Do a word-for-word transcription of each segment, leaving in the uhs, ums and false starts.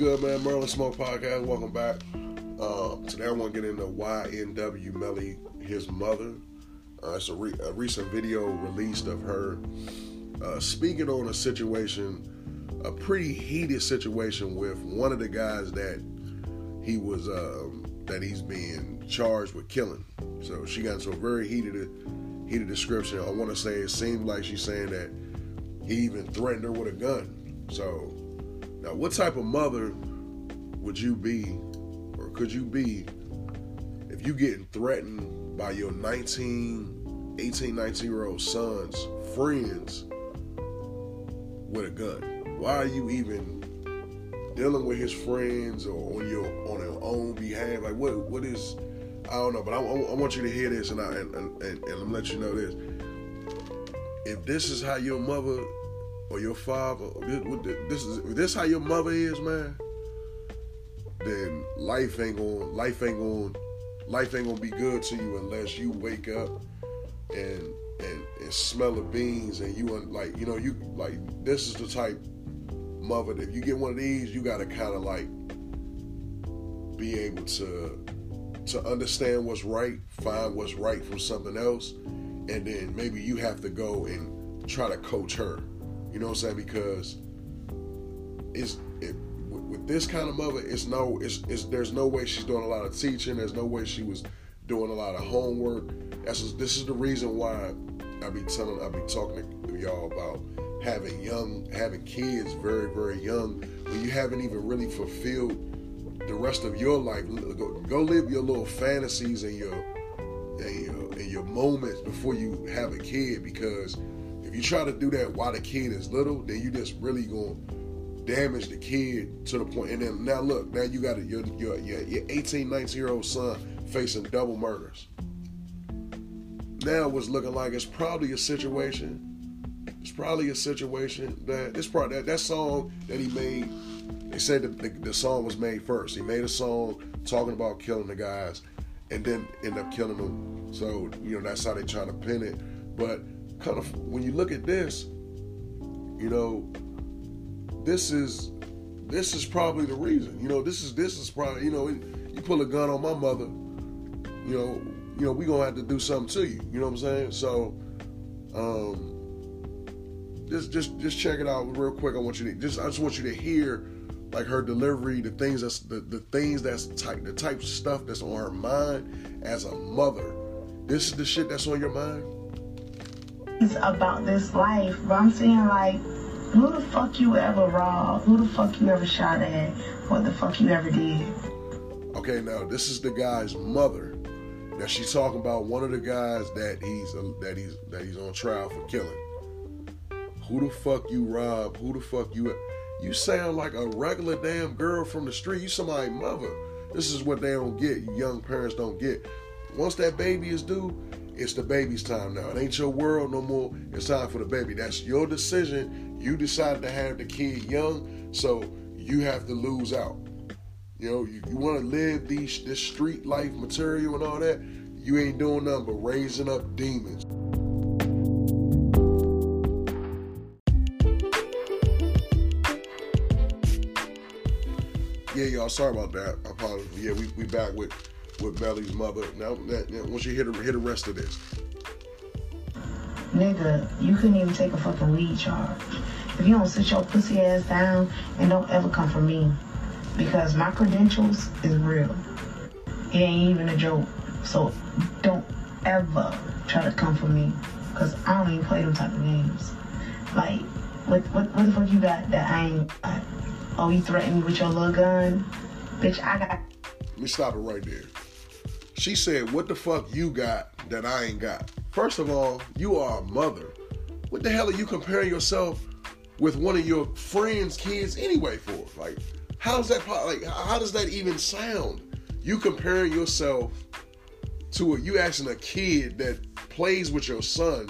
good, man? Merlin Smoke Podcast. Welcome back. Uh, today I want to get into Y N W Melly, his mother. Uh, it's a, re- a recent video released of her uh, speaking on a situation, a pretty heated situation with one of the guys that he was, um, that he's being charged with killing. So she got into a very heated, heated description. I want to say it seemed like she's saying that he even threatened her with a gun. So now, what type of mother would you be, or could you be, if you getting threatened by your nineteen, eighteen, nineteen year old son's friends with a gun? Why are you even dealing with his friends or on your on your own behalf? Like, what what is, I don't know, but I, I want you to hear this, and, I, and, and, and I'm gonna let you know this. If this is how your mother or your father, this is if this how your mother is, man, then life ain't gonna life ain't gonna life ain't gonna be good to you unless you wake up and and, and smell the beans and you like you know you like this is the type mother that if you get one of these, you gotta kind of like be able to to understand what's right, find what's right from something else, and then maybe you have to go and try to coach her. You know what I'm saying? Because it's it, with, with this kind of mother, it's no, it's, it's there's no way she's doing a lot of teaching. There's no way she was doing a lot of homework. That's just, this is the reason why I be telling, I be talking to y'all about having young, having kids very, very young, when you haven't even really fulfilled the rest of your life. Go, go live your little fantasies and your, and your, and your moments before you have a kid, because if you try to do that while the kid is little, then you just really gonna damage the kid to the point. And then now look, now you got your your your eighteen, nineteen year old son facing double murders. Now what's looking like it's probably a situation. It's probably a situation that it's probably that, that song that he made. They said the, the the song was made first. He made a song talking about killing the guys, and then end up killing them. So you know that's how they trying to pin it, but. Kind of when you look at this, you know, this is this is probably the reason. You know, this is this is probably you know, you pull a gun on my mother, you know, you know we gonna have to do something to you. You know what I'm saying? So, um, just just just check it out real quick. I want you to just I just want you to hear like her delivery, the things that's the, the things that's type the type of stuff that's on her mind as a mother. This is the shit that's on your mind. About this life, but I'm saying, like, who the fuck you ever robbed? Who the fuck you ever shot at? What the fuck you ever did? Okay, now this is the guy's mother. Now she's talking about one of the guys that he's uh, that he's that he's on trial for killing. Who the fuck you robbed? Who the fuck you? You sound like a regular damn girl from the street. You somebody's mother. This is what they don't get. Young parents don't get. Once that baby is due, it's the baby's time now. It ain't your world no more. It's time for the baby. That's your decision. You decided to have the kid young, so you have to lose out. You know, you, you want to live these this street life material and all that, you ain't doing nothing but raising up demons. Yeah, y'all, sorry about that. I apologize. Yeah, we, we back with... with Melly's mother. Now, that, now once you hear the, hear the rest of this. Nigga, you couldn't even take a fucking weed charge. If you don't sit your pussy ass down, and don't ever come for me, because my credentials is real. It ain't even a joke. So don't ever try to come for me, because I don't even play them type of games. Like, what, what, what the fuck you got that I ain't got? Oh, you threatened me with your little gun? Bitch, I got... Let me stop it right there. She said, what the fuck you got that I ain't got? First of all, you are a mother. What the hell are you comparing yourself with one of your friends' kids anyway for? Like, how does that, like, how does that even sound? You comparing yourself to a, you asking a kid that plays with your son.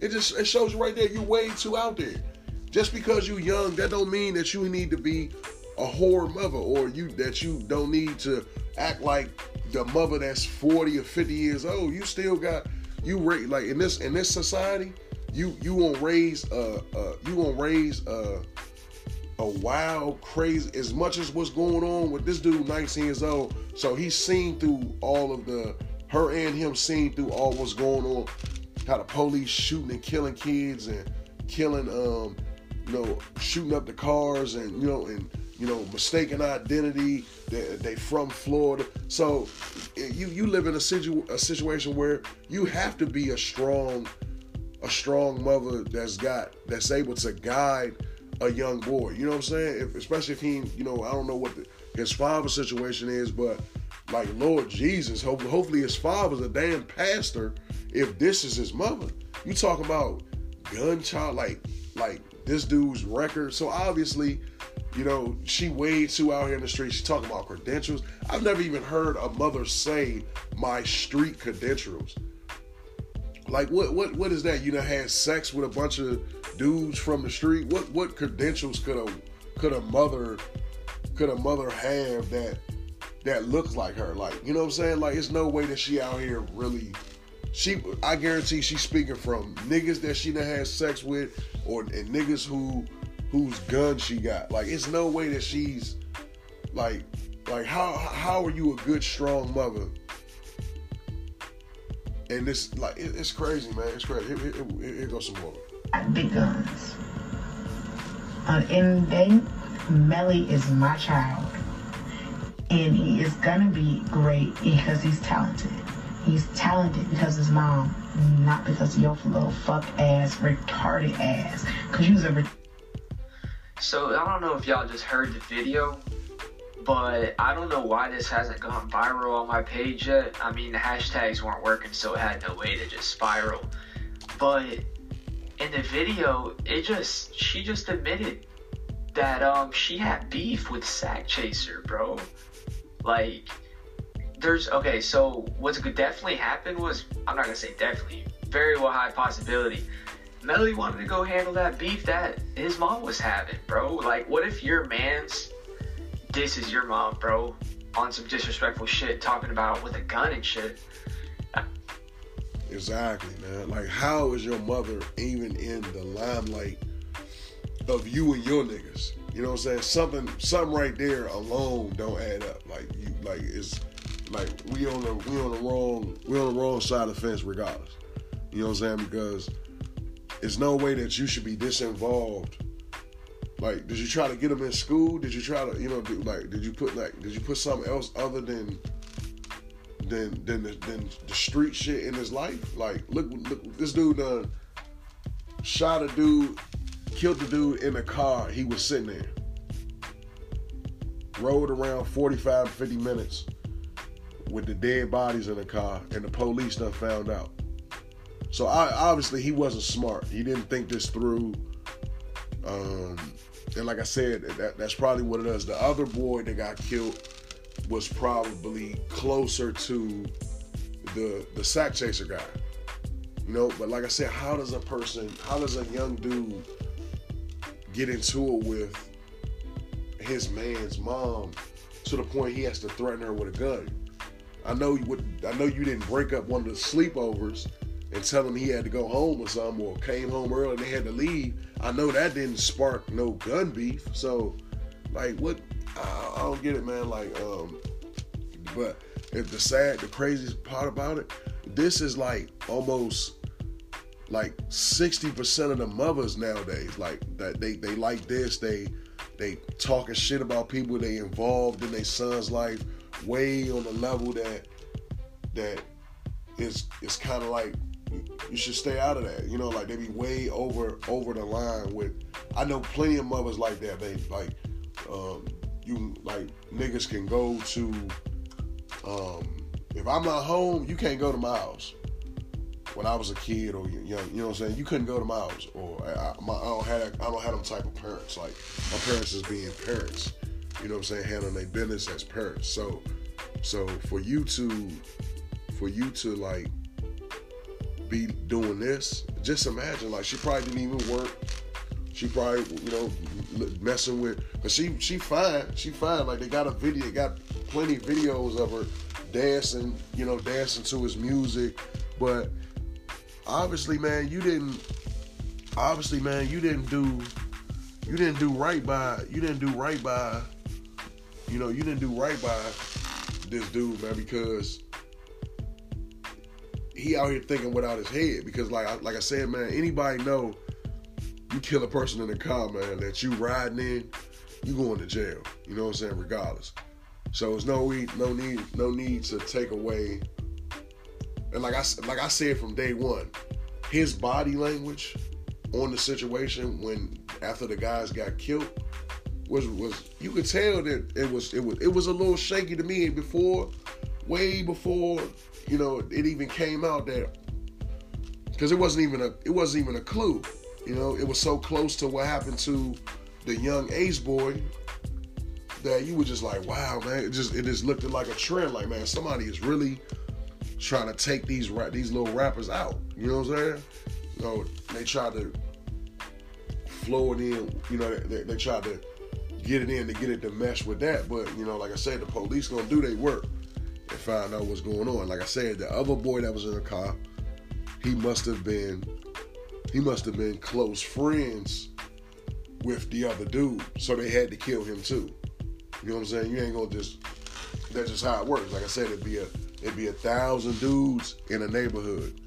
It just, it shows you right there, you way too out there. Just because you young, that don't mean that you need to be a whore mother, or you that you don't need to act like the mother that's forty or fifty years old. You still got you raise like in this in this society. You you won't raise uh uh you won't raise uh a wild, crazy, as much as what's going on with this dude, nineteen years old. So he's seen through all of the, her and him seen through all what's going on, how the police shooting and killing kids and killing, um, you know, shooting up the cars and, you know, and, you know, mistaken identity, they, they from Florida. So you, you live in a, situ, a situation where you have to be a strong, a strong mother that's got, that's able to guide a young boy, you know what I'm saying? If, especially if he, you know, I don't know what the, his father's situation is, but like, Lord Jesus, hope, hopefully his father's a damn pastor if this is his mother. You talk about gun child, like, like this dude's record. So obviously, you know, she way too out here in the street. She talking about credentials. I've never even heard a mother say my street credentials. Like, what, what, what is that? You done had sex with a bunch of dudes from the street? What, what credentials could a, could a mother, could a mother have that, that looks like her? Like, you know what I'm saying? Like, it's no way that she out here really, she, I guarantee she's speaking from niggas that she done had sex with, or, and niggas who, whose gun she got. Like, it's no way that she's, like, like, how, how are you a good, strong mother? And this, like, it, it's crazy, man. It's crazy. Here, here, here goes some more. At big guns. On any day, Melly is my child. And he is gonna be great because he's talented. He's talented because his mom, not because of your little fuck ass, retarded ass. Cause you's a ret- So, I don't know if y'all just heard the video, but I don't know why this hasn't gone viral on my page yet. I mean, the hashtags weren't working, so it had no way to just spiral. But in the video, it just, she just admitted that um she had beef with Sack Chaser, bro. Like, there's, okay, so what's definitely happened was, I'm not gonna say definitely, very well high possibility, Melly wanted to go handle that beef that his mom was having, bro. Like, what if your man's disses your mom, bro, on some disrespectful shit, talking about with a gun and shit? Exactly, man. Like, how is your mother even in the limelight of you and your niggas? You know what I'm saying? Something, something right there alone don't add up. Like, you, like, it's like we on the we on the wrong we on the wrong side of the fence, regardless. You know what I'm saying? Because there's no way that you should be disinvolved. Like, did you try to get them in school? Did you try to, you know, do, like, did you put like, did you put something else other than than than the, than the street shit in his life? Like, look, look, this dude done shot a dude, killed the dude in a car. He was sitting there, rode around forty-five, fifty minutes with the dead bodies in the car, and the police done found out. So I, obviously he wasn't smart. He didn't think this through. Um, and like I said, that, that's probably what it is. The other boy that got killed was probably closer to the the Sack Chaser guy, you know. But like I said, how does a person, how does a young dude get into it with his man's mom to the point he has to threaten her with a gun? I know you would, I know you didn't break up one of the sleepovers and tell him he had to go home or something, or came home early and they had to leave. I know that didn't spark no gun beef. So, like, what? I, I don't get it, man. Like, um, but if the sad, the craziest part about it, this is like almost like sixty percent of the mothers nowadays. Like, that they, they like this. They they talking shit about people. They involved in their son's life way on the level that that is it's kind of like, you should stay out of that, you know. Like, they be way over over the line with. I know plenty of mothers like that. They like, um, you like niggas can go to. Um, if I'm not home, you can't go to my house. When I was a kid or young, you know what I'm saying, you couldn't go to my house. Or I, I, I don't have I don't have them type of parents. Like, my parents is being parents. You know what I'm saying, handling their business as parents. So, so for you to, for you to like. be doing this, just imagine, like, she probably didn't even work, she probably, you know, messing with, but she, she fine, she fine, like, they got a video, got plenty of videos of her dancing, you know, dancing to his music, but, obviously, man, you didn't, obviously, man, you didn't do, you didn't do right by, you didn't do right by, you know, you didn't do right by this dude, man, because he out here thinking without his head. Because like I, like I said, man, anybody know you kill a person in a car, man, that you riding in, you going to jail. You know what I'm saying? Regardless. So there's no need, no need, no need to take away. And like I, like I said from day one, his body language on the situation when after the guys got killed was was you could tell that it was it was it was a little shaky to me before, way before, you know, it even came out that, because it wasn't even a it wasn't even a clue. You know, it was so close to what happened to the young Ace boy that you were just like, wow, man, it just it just looked like a trend. Like, man, somebody is really trying to take these these little rappers out. You know what I'm saying? You know, they tried to flow it in. You know, they, they tried to get it in to get it to mesh with that. But, you know, like I said, the police gonna do their work and find out what's going on. Like I said, the other boy that was in the car, he must have been, he must have been close friends with the other dude. So they had to kill him too. You know what I'm saying? You ain't gonna just, that's just how it works. Like I said, it'd be a, it'd be a thousand dudes in a neighborhood,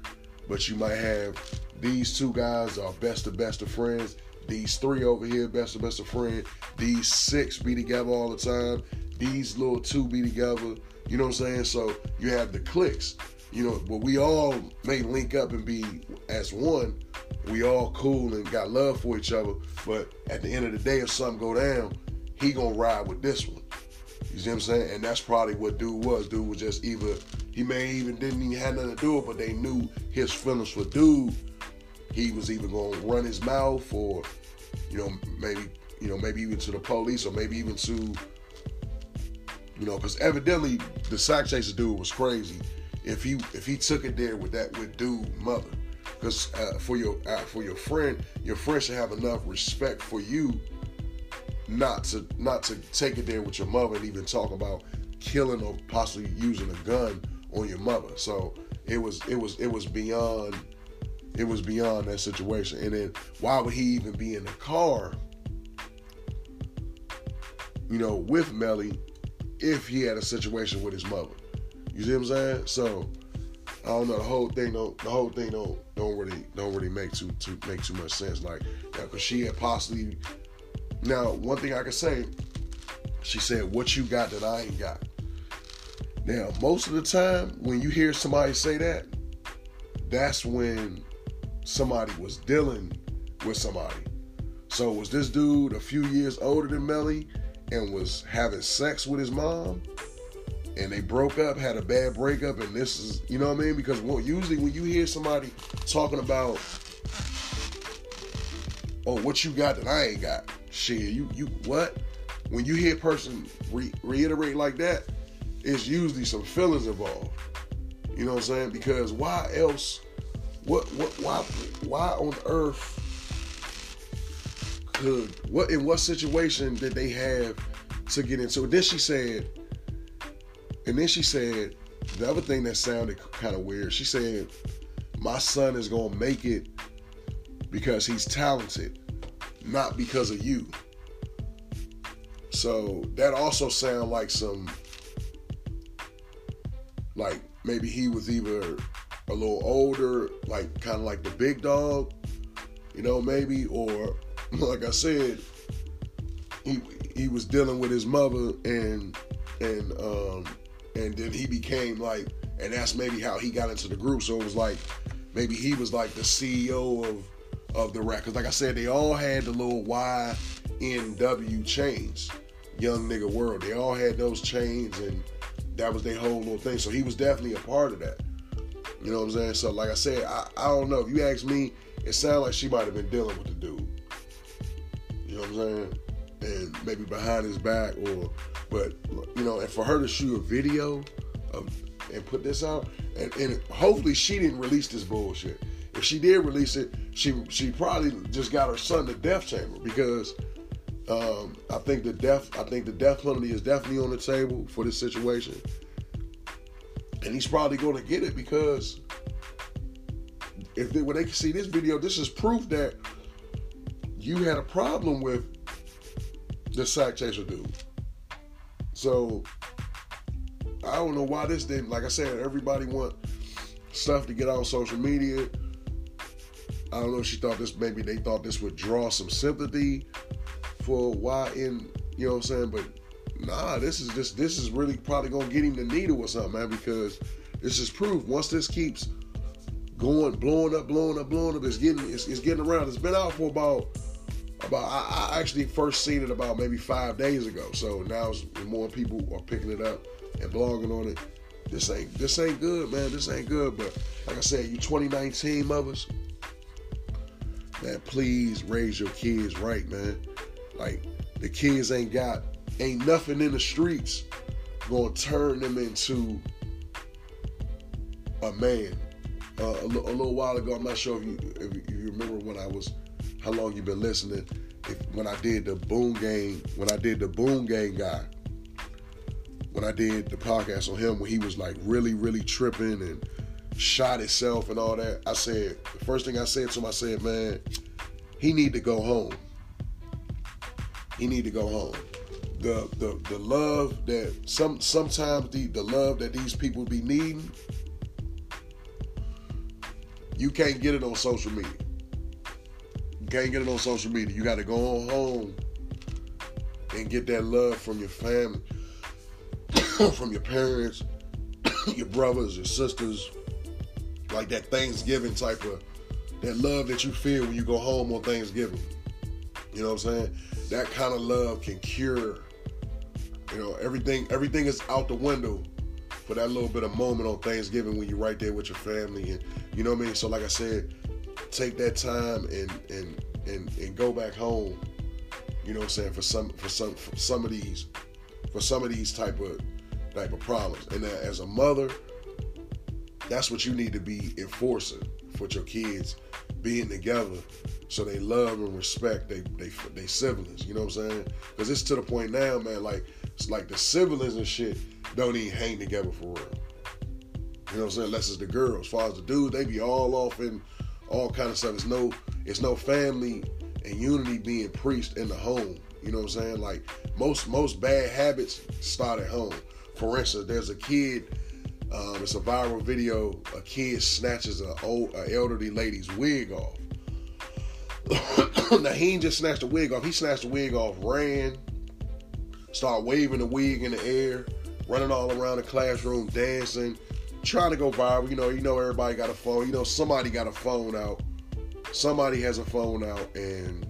but you might have these two guys are best of best of friends. These three over here, best of best of friend. These six be together all the time. These little two be together. You know what I'm saying? So you have the cliques, you know, but we all may link up and be as one. We all cool and got love for each other. But at the end of the day, if something go down, he gonna ride with this one. You see what I'm saying? And that's probably what dude was. Dude was just either, he may even didn't even have nothing to do with it, but they knew his feelings for dude. He was either gonna run his mouth, or, you know, maybe, you know, maybe even to the police, or maybe even to, you know, because evidently the sack chaser dude was crazy. If he if he took it there with that with dude mother, because uh, for your uh, for your friend, your friend should have enough respect for you not to not to take it there with your mother and even talk about killing or possibly using a gun on your mother. So it was it was it was beyond it was beyond that situation. And then why would he even be in the car, you know, with Melly if he had a situation with his mother? You see what I'm saying? So I don't know. The whole thing don't the whole thing don't don't really don't really make too too make too much sense. Like, because she had possibly. Now, one thing I can say, she said, what you got that I ain't got. Now, most of the time, when you hear somebody say that, that's when somebody was dealing with somebody. So, was this dude a few years older than Melly and was having sex with his mom? And they broke up, had a bad breakup, and this is, you know what I mean? Because well, usually when you hear somebody talking about, oh, what you got that I ain't got. Shit, you, you, what? When you hear a person re- reiterate like that, it's usually some feelings involved. You know what I'm saying? Because why else, what, what, why, why on earth could, what, in what situation did they have to get into it? Then she said, and then she said, the other thing that sounded kind of weird, she said, my son is going to make it because he's talented, not because of you. So that also sound like some, like maybe he was either a little older, like kind of like the big dog, you know, maybe, or like I said, he he was dealing with his mother, and and um and then he became like, and that's maybe how he got into the group. So it was like maybe he was like the C E O of of the rap, because like I said, they all had the little Y N W chains, Young Nigga World. They all had those chains, and that was their whole little thing. So he was definitely a part of that. You know what I'm saying? So like I said, I, I don't know. If you ask me, it sounded like she might have been dealing with the dude. You know what I'm saying? And maybe behind his back, or, but you know, and for her to shoot a video of and put this out, and, and hopefully she didn't release this bullshit. If she did release it, she she probably just got her son to death chamber, because um, I think the death I think the death penalty is definitely on the table for this situation, and he's probably going to get it, because if they, when they can see this video, this is proof that you had a problem with the sack chaser dude. So I don't know why this thing, like I said, everybody want stuff to get on social media. I don't know if she thought this, maybe they thought this would draw some sympathy for Y N, you know what I'm saying? But nah, this is just, this is really probably going to get him the needle or something, man, because this is proof. Once this keeps going, blowing up, blowing up, blowing up, it's getting, it's, it's getting around. It's been out for about, about, I, I actually first seen it about maybe five days ago. So now it's, more people are picking it up and blogging on it. This ain't, this ain't good, man. This ain't good. But like I said, you twenty nineteen mothers, man, please raise your kids right, man. Like, the kids ain't got, ain't nothing in the streets gonna turn them into a man. Uh, a, l- a little while ago, I'm not sure if you, if you remember when I was, how long you been listening, if, when I did the Boom Gang, when I did the Boom Gang guy, when I did the podcast on him, when he was like really, really tripping and shot himself and all that, I said, the first thing I said to him, I said, man, he need to go home. He need to go home. The the the love that some sometimes the, the love that these people be needing, you can't get it on social media. You can't get it on social media. You got to go on home and get that love from your family, from your parents, your brothers, your sisters, like that Thanksgiving type of, that love that you feel when you go home on Thanksgiving. You know what I'm saying? That kind of love can cure. You know, everything everything is out the window for that little bit of moment on Thanksgiving when you're right there with your family. And you know what I mean? So like I said, take that time and and and, and go back home. You know what I'm saying? For some for some for some of these for some of these type of type of problems. And as a mother, that's what you need to be enforcing for your kids, being together so they love and respect they they, they siblings, you know what I'm saying? Because it's to the point now, man, like, it's like the siblings and shit don't even hang together for real. You know what I'm saying? Unless it's the girls. As far as the dudes, they be all off and all kind of stuff. It's no, it's no family and unity being preached in the home. You know what I'm saying? Like, most most bad habits start at home. For instance, there's a kid, um, it's a viral video, a kid snatches an old, an elderly lady's wig off. Now, he ain't just snatched the wig off. He snatched the wig off, ran, started waving the wig in the air, running all around the classroom, dancing, trying to go viral. You know, you know everybody got a phone. You know, somebody got a phone out. Somebody has a phone out, and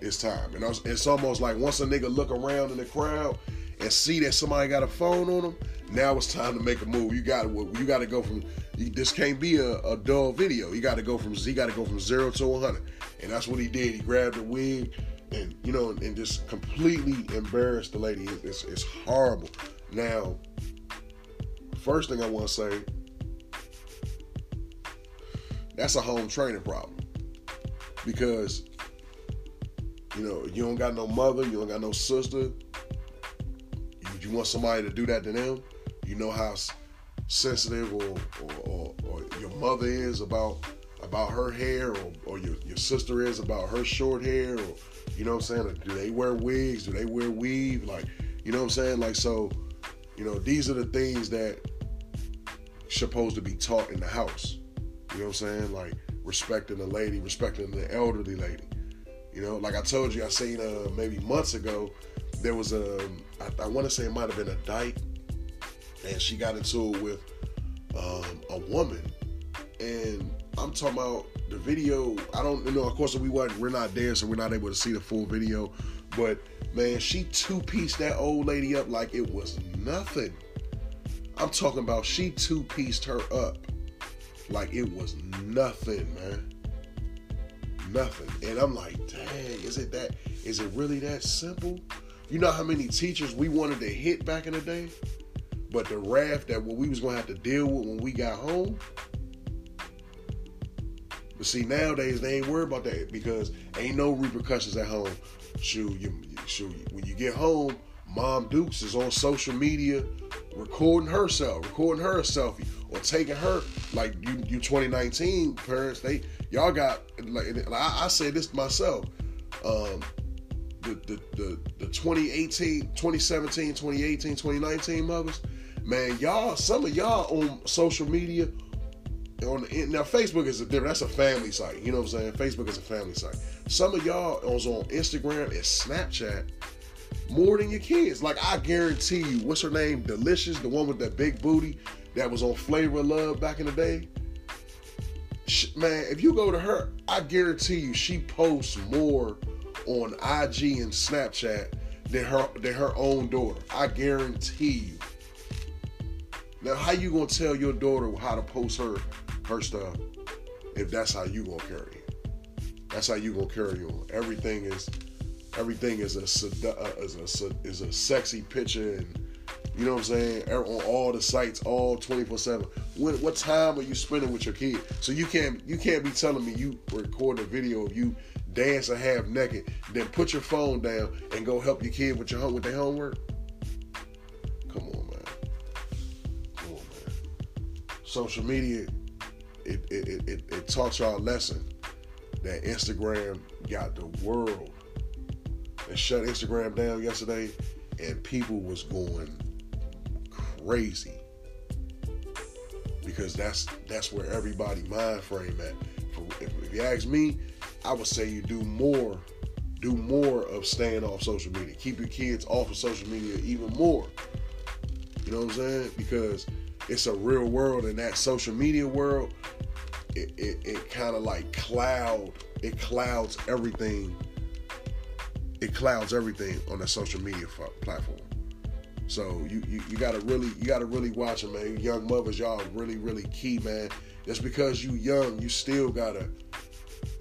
it's time. And it's almost like once a nigga look around in the crowd and see that somebody got a phone on them, now it's time to make a move. You got to, you got to go from, you, this can't be a, a dull video. You got to go from, you got to go from zero to one hundred. And that's what he did. He grabbed the wig and, you know, and, and just completely embarrassed the lady. It's, it's, it's horrible. Now, first thing I want to say, that's a home training problem, because, you know, you don't got no mother, you don't got no sister. You want somebody to do that to them? You know how sensitive or or, or, or your mother is about about her hair, or, or your, your sister is about her short hair, or, you know what I'm saying? Do they wear wigs? Do they wear weave? Like, you know what I'm saying? Like, so, you know, these are the things that supposed to be taught in the house. You know what I'm saying? Like, respecting the lady, respecting the elderly lady. You know, like I told you, I seen uh, maybe months ago, there was a, I, I want to say it might have been a dyke, and she got into it with um, a woman, and I'm talking about the video, I don't, you know, of course we weren't, we're not there, so we're not able to see the full video, but man, she two-pieced that old lady up like it was nothing. I'm talking about she two-pieced her up like it was nothing, man. Nothing. And I'm like, dang, is it that, is it really that simple? You know how many teachers we wanted to hit back in the day, but the wrath that what we was gonna have to deal with when we got home. But see, nowadays they ain't worried about that, because ain't no repercussions at home. Shoot, you, shoot, when you get home, Mom Dukes is on social media recording herself, recording her a selfie, or taking her, like, you, you twenty nineteen parents, they y'all got. Like, I, I said this myself. um, the, the, the, the twenty eighteen, twenty seventeen, twenty eighteen, twenty nineteen mothers, man, y'all, some of y'all on social media, on the, now Facebook is a that's a family site, you know what I'm saying? Facebook is a family site. Some of y'all was on Instagram and Snapchat more than your kids. Like, I guarantee you, what's her name? Delicious, the one with that big booty that was on Flavor of Love back in the day. She, man, if you go to her, I guarantee you, she posts more on I G and Snapchat than her than her own daughter. I guarantee you. Now, how you gonna tell your daughter how to post her her stuff if that's how you gonna carry it? That's how you gonna carry on. Everything is everything is a is a is a sexy picture, and you know what I'm saying? On all the sites, all twenty-four seven. When, what time are you spending with your kid? So you can't you can't be telling me you record a video of you dancing half naked, then put your phone down and go help your kid with your with their homework. Social media, it it, it, it it taught y'all a lesson that Instagram got the world. They shut Instagram down yesterday, and people was going crazy because that's that's where everybody mind frame at. If, if you ask me, I would say you do more, do more of staying off social media. Keep your kids off of social media even more. You know what I'm saying? Because it's a real world, and that social media world, it it, it kind of like cloud, it clouds everything. It clouds everything on the social media f- platform. So you, you you gotta really you gotta really watch it, man. Young mothers, y'all really really key, man. Just because you young, you still gotta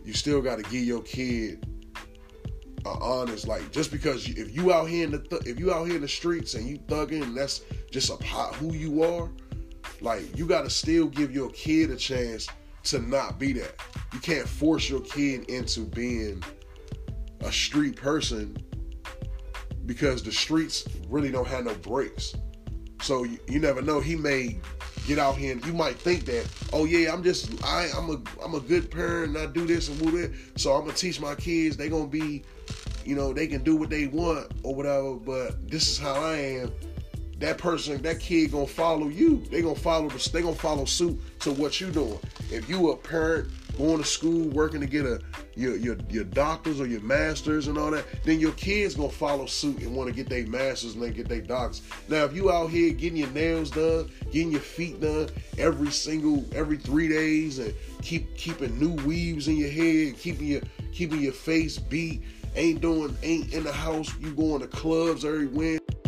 you still gotta give your kid a honest, like, just because you, if you out here in the th- if you out here in the streets and you thugging, and that's just about who you are. Like, you gotta still give your kid a chance to not be that. You can't force your kid into being a street person because the streets really don't have no brakes. So you, you never know. He may get out here and you might think that, oh yeah, I'm just I I'm a I'm a good parent and I do this and do that. So I'm gonna teach my kids they gonna be, you know, they can do what they want or whatever. But this is how I am. That person, that kid gonna follow you. They gonna follow. They gonna follow suit to what you doing. If you a parent going to school, working to get a your your your doctors or your masters and all that, then your kids gonna follow suit and want to get their masters and they get their doctors. Now, if you out here getting your nails done, getting your feet done every single every three days, and keep keeping new weaves in your head, keeping your keeping your face beat, ain't doing ain't in the house. You going to clubs every Wednesday.